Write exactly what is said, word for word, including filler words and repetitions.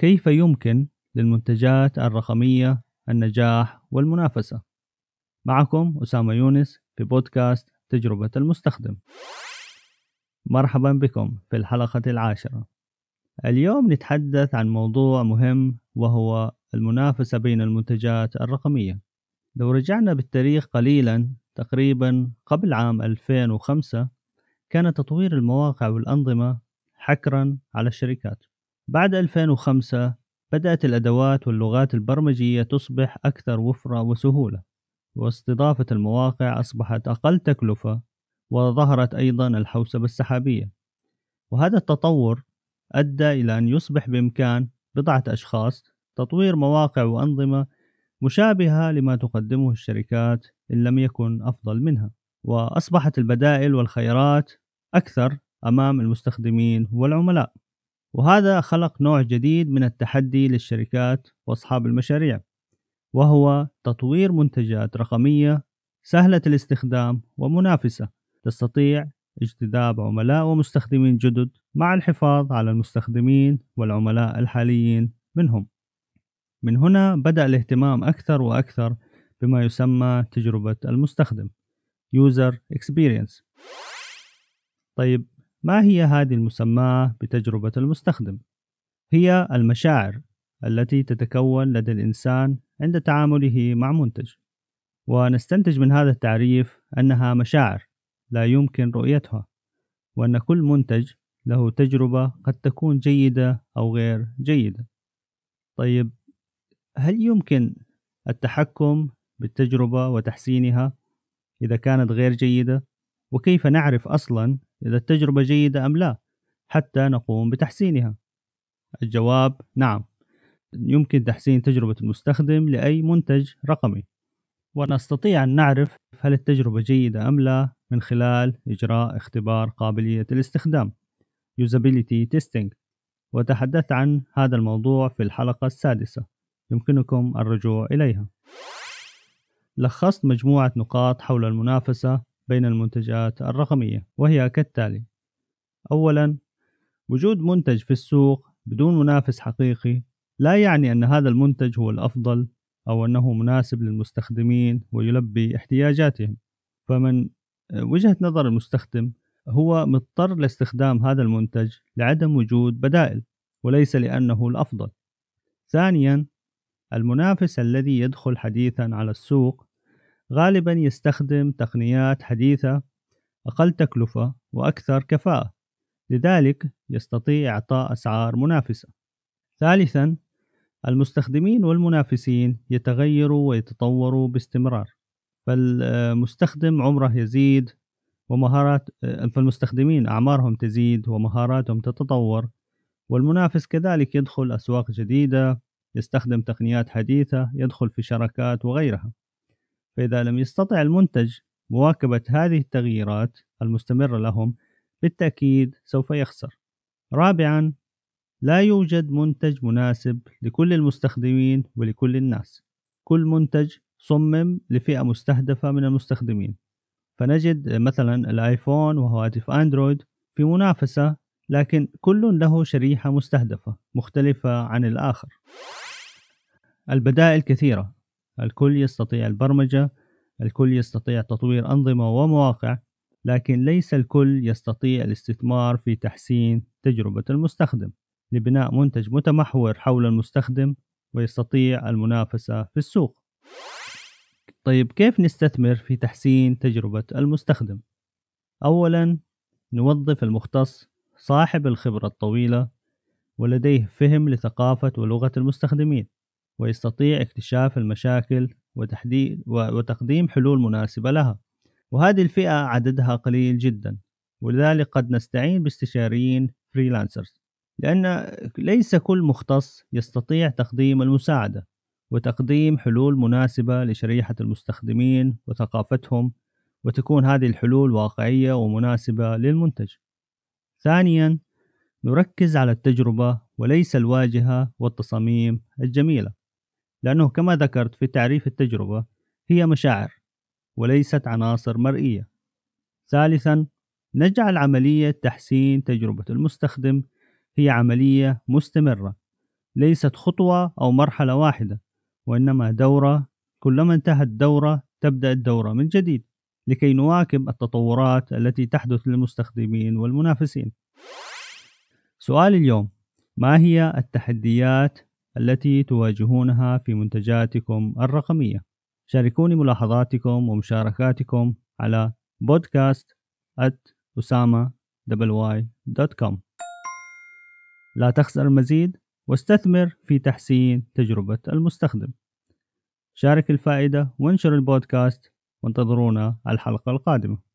كيف يمكن للمنتجات الرقمية النجاح والمنافسة؟ معكم أسامة يونس في بودكاست تجربة المستخدم. مرحبا بكم في الحلقة العاشرة. اليوم نتحدث عن موضوع مهم وهو المنافسة بين المنتجات الرقمية. لو رجعنا بالتاريخ قليلا تقريبا قبل عام ألفين وخمسة كان تطوير المواقع والأنظمة حكرا على الشركات. بعد ألفين وخمسة بدأت الأدوات واللغات البرمجية تصبح أكثر وفرة وسهولة، واستضافة المواقع أصبحت أقل تكلفة، وظهرت أيضا الحوسبة السحابية. وهذا التطور أدى إلى أن يصبح بإمكان بضعة أشخاص تطوير مواقع وأنظمة مشابهة لما تقدمه الشركات إن لم يكن أفضل منها، وأصبحت البدائل والخيارات أكثر أمام المستخدمين والعملاء. وهذا خلق نوع جديد من التحدي للشركات وأصحاب المشاريع، وهو تطوير منتجات رقمية سهلة الاستخدام ومنافسة تستطيع اجتذاب عملاء ومستخدمين جدد مع الحفاظ على المستخدمين والعملاء الحاليين منهم. من هنا بدأ الاهتمام أكثر وأكثر بما يسمى تجربة المستخدم User Experience. طيب، ما هي هذه المسمى بتجربة المستخدم؟ هي المشاعر التي تتكون لدى الإنسان عند تعامله مع منتج، ونستنتج من هذا التعريف أنها مشاعر لا يمكن رؤيتها، وأن كل منتج له تجربة قد تكون جيدة أو غير جيدة. طيب، هل يمكن التحكم بالتجربة وتحسينها إذا كانت غير جيدة؟ وكيف نعرف أصلا إذا التجربة جيدة أم لا حتى نقوم بتحسينها؟ الجواب نعم، يمكن تحسين تجربة المستخدم لأي منتج رقمي، ونستطيع أن نعرف هل التجربة جيدة أم لا من خلال إجراء اختبار قابلية الاستخدام Usability Testing، وتحدثت عن هذا الموضوع في الحلقة السادسة، يمكنكم الرجوع إليها. لخصت مجموعة نقاط حول المنافسة بين المنتجات الرقمية، وهي كالتالي: أولا، وجود منتج في السوق بدون منافس حقيقي لا يعني أن هذا المنتج هو الأفضل أو أنه مناسب للمستخدمين ويلبي احتياجاتهم، فمن وجهة نظر المستخدم هو مضطر لاستخدام هذا المنتج لعدم وجود بدائل وليس لأنه الأفضل. ثانيا، المنافس الذي يدخل حديثا على السوق غالبا يستخدم تقنيات حديثة أقل تكلفة وأكثر كفاءة، لذلك يستطيع إعطاء أسعار منافسة. ثالثا، المستخدمين والمنافسين يتغيروا ويتطوروا باستمرار، فالمستخدم عمره يزيد ومهارات فالمستخدمين أعمارهم تزيد ومهاراتهم تتطور، والمنافس كذلك يدخل أسواق جديدة، يستخدم تقنيات حديثة، يدخل في شراكات وغيرها. فإذا لم يستطع المنتج مواكبة هذه التغييرات المستمرة لهم بالتأكيد سوف يخسر. رابعا، لا يوجد منتج مناسب لكل المستخدمين ولكل الناس، كل منتج صمم لفئة مستهدفة من المستخدمين، فنجد مثلا الآيفون وهواتف أندرويد في منافسة، لكن كل له شريحة مستهدفة مختلفة عن الآخر. البدائل كثيرة، الكل يستطيع البرمجة، الكل يستطيع تطوير أنظمة ومواقع، لكن ليس الكل يستطيع الاستثمار في تحسين تجربة المستخدم لبناء منتج متمحور حول المستخدم ويستطيع المنافسة في السوق. طيب، كيف نستثمر في تحسين تجربة المستخدم؟ أولا، نوظف المختص صاحب الخبرة الطويلة ولديه فهم لثقافة ولغة المستخدمين، ويستطيع اكتشاف المشاكل وتحديد وتقديم حلول مناسبة لها، وهذه الفئة عددها قليل جدا، ولذلك قد نستعين باستشاريين فريلانسرز، لأن ليس كل مختص يستطيع تقديم المساعدة وتقديم حلول مناسبة لشريحة المستخدمين وثقافتهم، وتكون هذه الحلول واقعية ومناسبة للمنتج. ثانيا، نركز على التجربة وليس الواجهة والتصاميم الجميلة، لأنه كما ذكرت في تعريف التجربة هي مشاعر وليست عناصر مرئية. ثالثا، نجعل عملية تحسين تجربة المستخدم هي عملية مستمرة ليست خطوة أو مرحلة واحدة، وإنما دورة، كلما انتهت دورة تبدأ الدورة من جديد لكي نواكب التطورات التي تحدث للمستخدمين والمنافسين. سؤال اليوم: ما هي التحديات التي تواجهونها في منتجاتكم الرقمية؟ شاركوني ملاحظاتكم ومشاركاتكم على بودكاست آت أسامة واي دوت كوم. لا تخسر المزيد واستثمر في تحسين تجربة المستخدم. شارك الفائدة وانشر البودكاست، وانتظرونا على الحلقة القادمة.